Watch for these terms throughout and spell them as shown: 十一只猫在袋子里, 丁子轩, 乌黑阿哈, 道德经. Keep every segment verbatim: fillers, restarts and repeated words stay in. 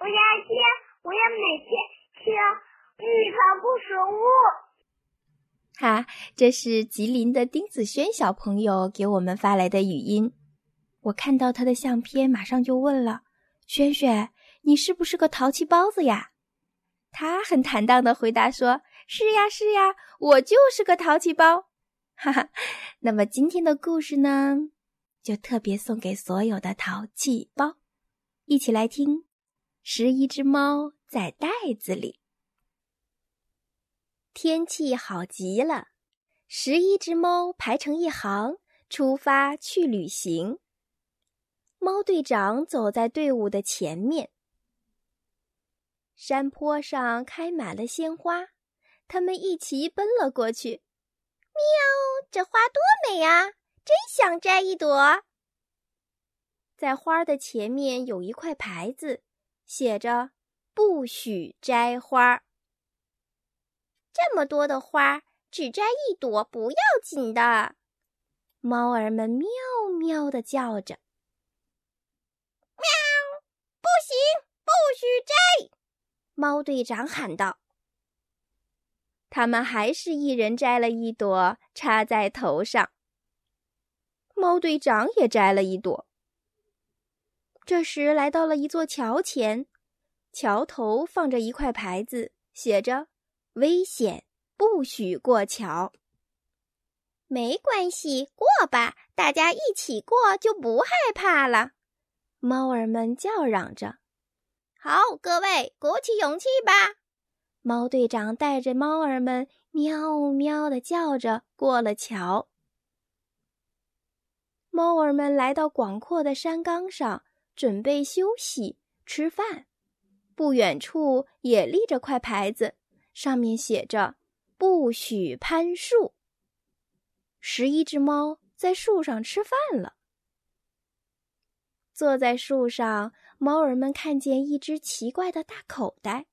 我要吃，我要每天吃绿糖不熟物。哈，这是吉林的丁子轩小朋友给我们发来的语音。我看到他的相片，马上就问了：“轩轩，你是不是个淘气包子呀？”他很坦荡地回答说：“是呀，是呀，我就是个淘气包。”哈哈，那么今天的故事呢，就特别送给所有的淘气包，一起来听《十一只猫在袋子里》。天气好极了，十一只猫排成一行，出发去旅行。猫队长走在队伍的前面。山坡上开满了鲜花，他们一起奔了过去。喵，这花多美啊，真想摘一朵。在花的前面有一块牌子，写着不许摘花。这么多的花，只摘一朵不要紧的。猫儿们喵喵地叫着。喵，不行，不许摘！猫队长喊道。他们还是一人摘了一朵，插在头上。猫队长也摘了一朵。这时来到了一座桥前，桥头放着一块牌子，写着危险，不许过桥。没关系，过吧，大家一起过就不害怕了。猫儿们叫嚷着。好，各位，鼓起勇气吧。猫队长带着猫儿们喵喵地叫着过了桥。猫儿们来到广阔的山岗上，准备休息吃饭。不远处也立着块牌子，上面写着不许攀树。十一只猫在树上吃饭了。坐在树上，猫儿们看见一只奇怪的大口袋。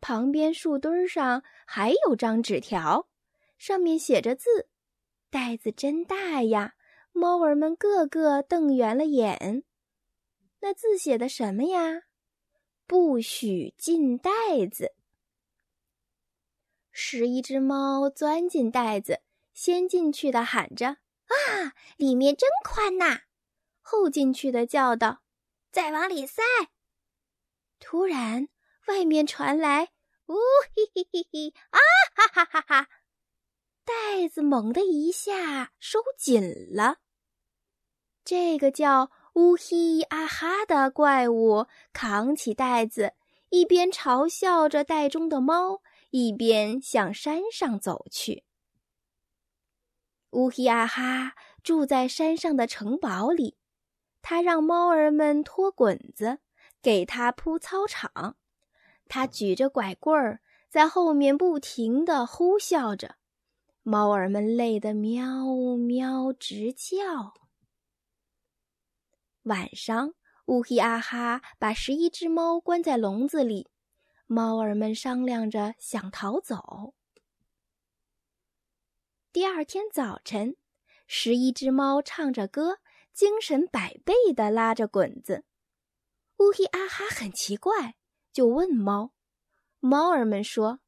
旁边树墩上还有张纸条，上面写着字。袋子真大呀，猫儿们个个瞪圆了眼。那字写的什么呀？不许进袋子。十一只猫钻进袋子，先进去的喊着啊，里面真宽呐！后进去的叫道，再往里塞。突然外面传来呜嘿嘿嘿嘿啊哈哈哈哈，袋子猛地一下收紧了。这个叫呜嘿啊哈的怪物扛起袋子，一边嘲笑着袋中的猫，一边向山上走去。呜嘿啊哈住在山上的城堡里，他让猫儿们拖滚子，给他铺操场。他举着拐棍儿，在后面不停地呼啸着，猫儿们累得喵喵直叫。晚上，乌黑阿哈把十一只猫关在笼子里，猫儿们商量着想逃走。第二天早晨，十一只猫唱着歌，精神百倍地拉着滚子。乌黑阿哈很奇怪，就问猫，猫儿们说，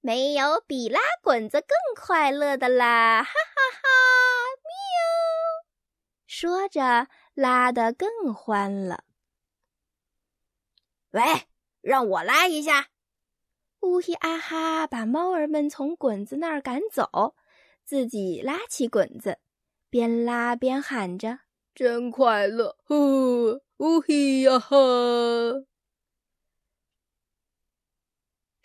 没有比拉滚子更快乐的啦，哈哈哈，喵！说着拉得更欢了。喂，让我拉一下！乌黑啊哈把猫儿们从滚子那儿赶走，自己拉起滚子，边拉边喊着：“真快乐！”呼，乌黑呀哈！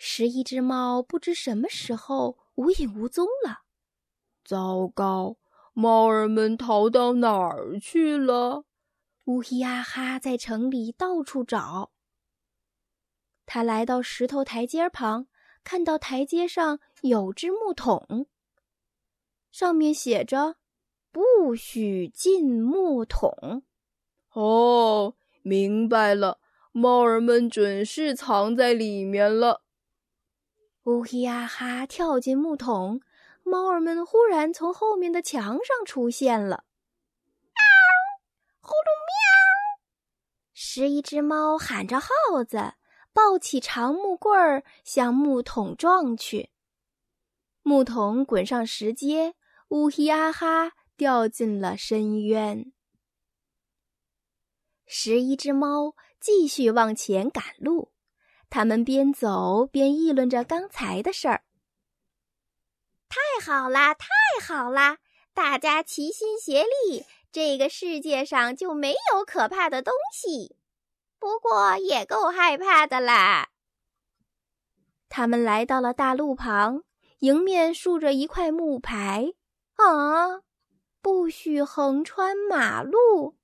十一只猫不知什么时候无影无踪了。糟糕，猫儿们逃到哪儿去了？乌黑啊哈在城里到处找。他来到石头台阶旁，看到台阶上有只木桶，上面写着不许进木桶。哦，明白了，猫儿们准是藏在里面了。乌黑啊哈跳进木桶，猫儿们忽然从后面的墙上出现了。呼噜喵！十一只猫喊着号子，抱起长木棍儿向木桶撞去。木桶滚上石阶，乌稀啊哈掉进了深渊。十一只猫继续往前赶路，它们边走边议论着刚才的事儿。太好啦，太好啦！大家齐心协力，这个世界上就没有可怕的东西。不过也够害怕的啦。他们来到了大路旁，迎面竖着一块木牌，啊，不许横穿马路，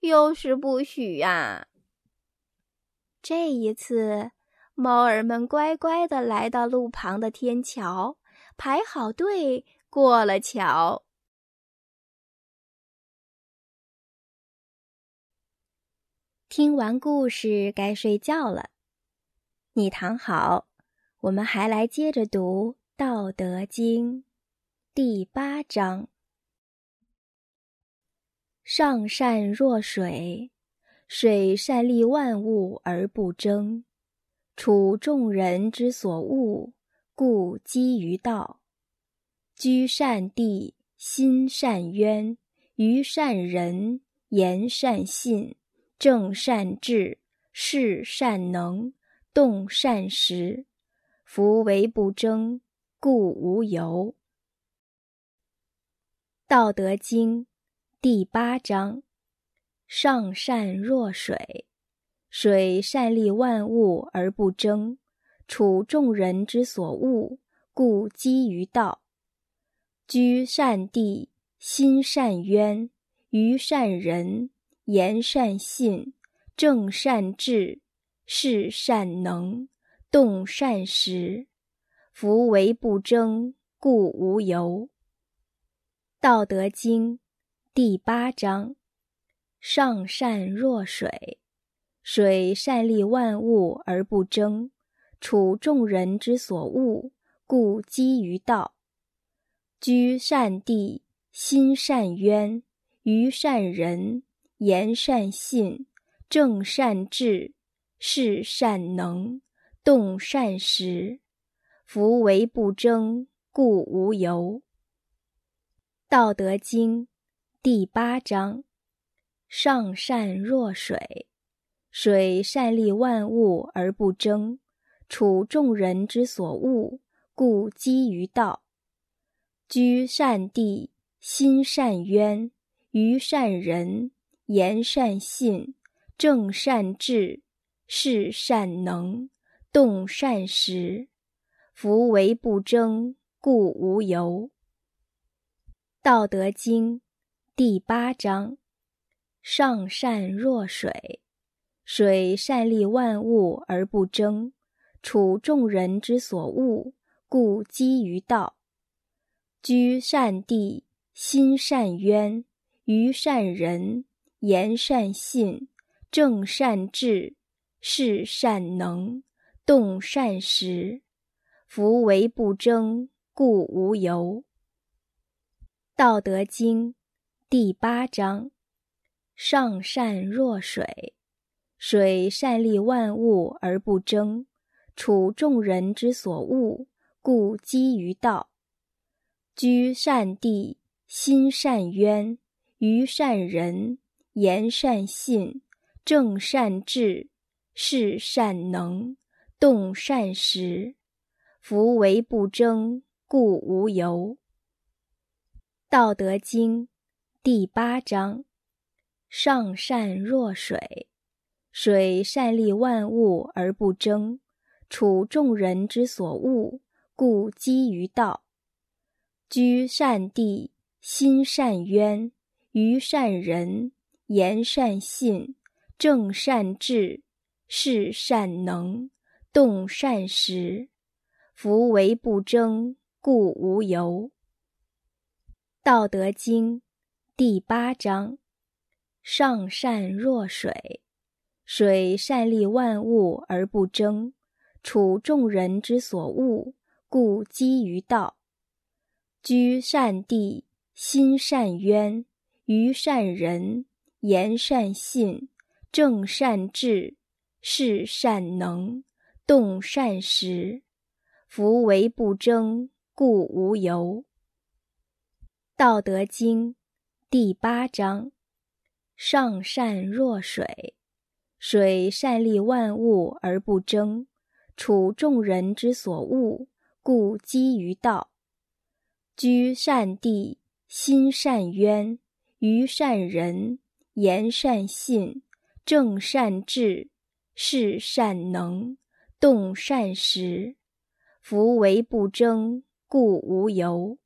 又是不许呀、啊。这一次，猫儿们乖乖地来到路旁的天桥，排好队过了桥。听完故事，该睡觉了。你躺好，我们还来接着读《道德经》第八章。上善若水，水善利万物而不争，处众人之所恶，故几于道。居善地，心善渊，于善人，言善信，正善治，事善能，动善时，夫唯不争，故无尤。道德经第八章，上善若水，水善利万物而不争，处众人之所恶，故几于道。居善地，心善渊，于善人，言善信，正善治，事善能，动善时，夫唯不争，故无尤。道德经第八章，上善若水，水善利万物而不争，处众人之所恶，故几于道。居善地，心善渊，于善人，言善信，正善治，事善能，动善时，夫唯不争，故无尤。道德经第八章，上善若水，水善利万物而不争，处众人之所恶，故几于道。居善地，心善渊，于善人，言善信，正善治，事善能，动善时，夫唯不争，故无尤。道德经第八章，上善若水，水善利万物而不争，处众人之所恶，故几于道。居善地，心善渊，于善人，言善信，正善治，事善能，动善时，夫唯不争，故无尤。道德经第八章，上善若水，水善利万物而不争，处众人之所恶，故几于道。居善地，心善渊，于善人，言善信，正善治，事善能，动善时，夫唯不争，故无尤。道德经第八章，上善若水，水善利万物而不争，处众人之所恶，故几于道。居善地，心善渊，于善人，言善信，正善治，事善能，动善时，夫唯不争，故无尤。道德经第八章，上善若水，水善利万物而不争，处众人之所恶，故几于道。居善地，心善渊，于善人，言善信，正善治，事善能，动善时，夫唯不争，故无尤。道德经第八章：上善若水，水善利万物而不争，处众人之所恶，故几于道。居善地，心善渊，于善人，言善信，正善治，事善能，动善时，夫唯不争，故无尤。